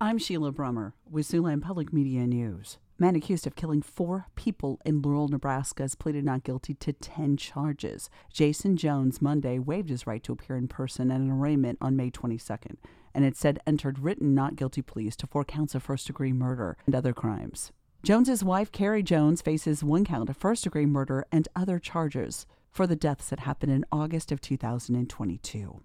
I'm Sheila Brummer with Siouxland Public Media News. Man accused of killing 4 people in Laurel, Nebraska has pleaded not guilty to 10 charges. Jason Jones Monday waived his right to appear in person at an arraignment on May 22nd and instead entered written not guilty pleas to 4 counts of first-degree murder and other crimes. Jones's wife, Carrie Jones, faces 1 count of first-degree murder and other charges for the deaths that happened in August of 2022.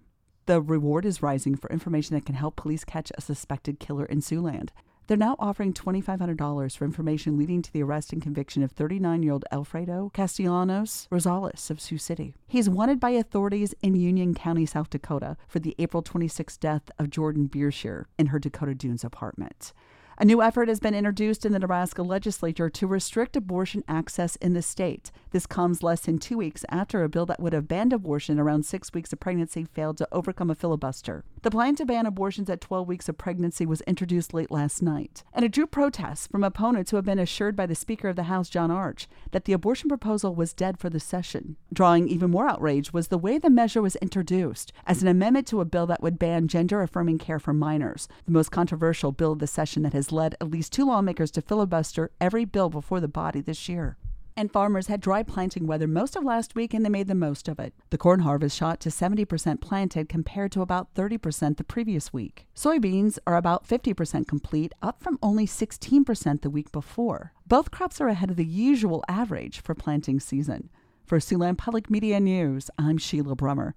The reward is rising for information that can help police catch a suspected killer in Siouxland. They're now offering $2,500 for information leading to the arrest and conviction of 39-year-old Alfredo Castellanos Rosales of Sioux City. He's wanted by authorities in Union County, South Dakota, for the April 26 death of Jordan Beershear in her Dakota Dunes apartment. A new effort has been introduced in the Nebraska legislature to restrict abortion access in the state. This comes less than 2 weeks after a bill that would have banned abortion around 6 weeks of pregnancy failed to overcome a filibuster. The plan to ban abortions at 12 weeks of pregnancy was introduced late last night, and it drew protests from opponents who have been assured by the Speaker of the House, John Arch, that the abortion proposal was dead for the session. Drawing even more outrage was the way the measure was introduced as an amendment to a bill that would ban gender-affirming care for minors, the most controversial bill of the session that has led at least 2 lawmakers to filibuster every bill before the body this year. And farmers had dry planting weather most of last week, and they made the most of it. The corn harvest shot to 70% planted compared to about 30% the previous week. Soybeans are about 50% complete, up from only 16% the week before. Both crops are ahead of the usual average for planting season. For Siouxland Public Media News, I'm Sheila Brummer.